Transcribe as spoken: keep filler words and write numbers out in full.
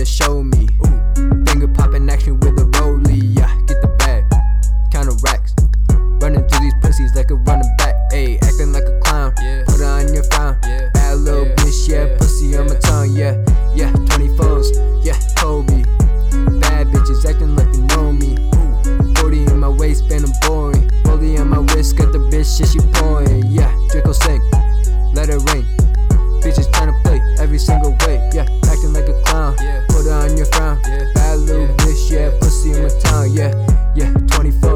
better show me. Ooh. Finger poppin' action with a rollie, yeah, get the bag, counter racks, running through these pussies like a running back, ayy, acting like a clown, yeah. Put on your frown, yeah. Bad little yeah. bitch, yeah, yeah. pussy yeah. on my tongue, yeah, yeah, twenty phones, yeah, Kobe, bad bitches acting like they know me, ooh, forty in my waistband, I'm boring, rollie on my wrist, got the bitch, shit, she pouring, yeah, Draco sing, let it rain. Bitches tryna play every single way, yeah, acting like a clown, yeah. Put on your frown, yeah. Bad little yeah. bitch, yeah, pussy yeah. in my tongue, yeah, yeah, twenty-four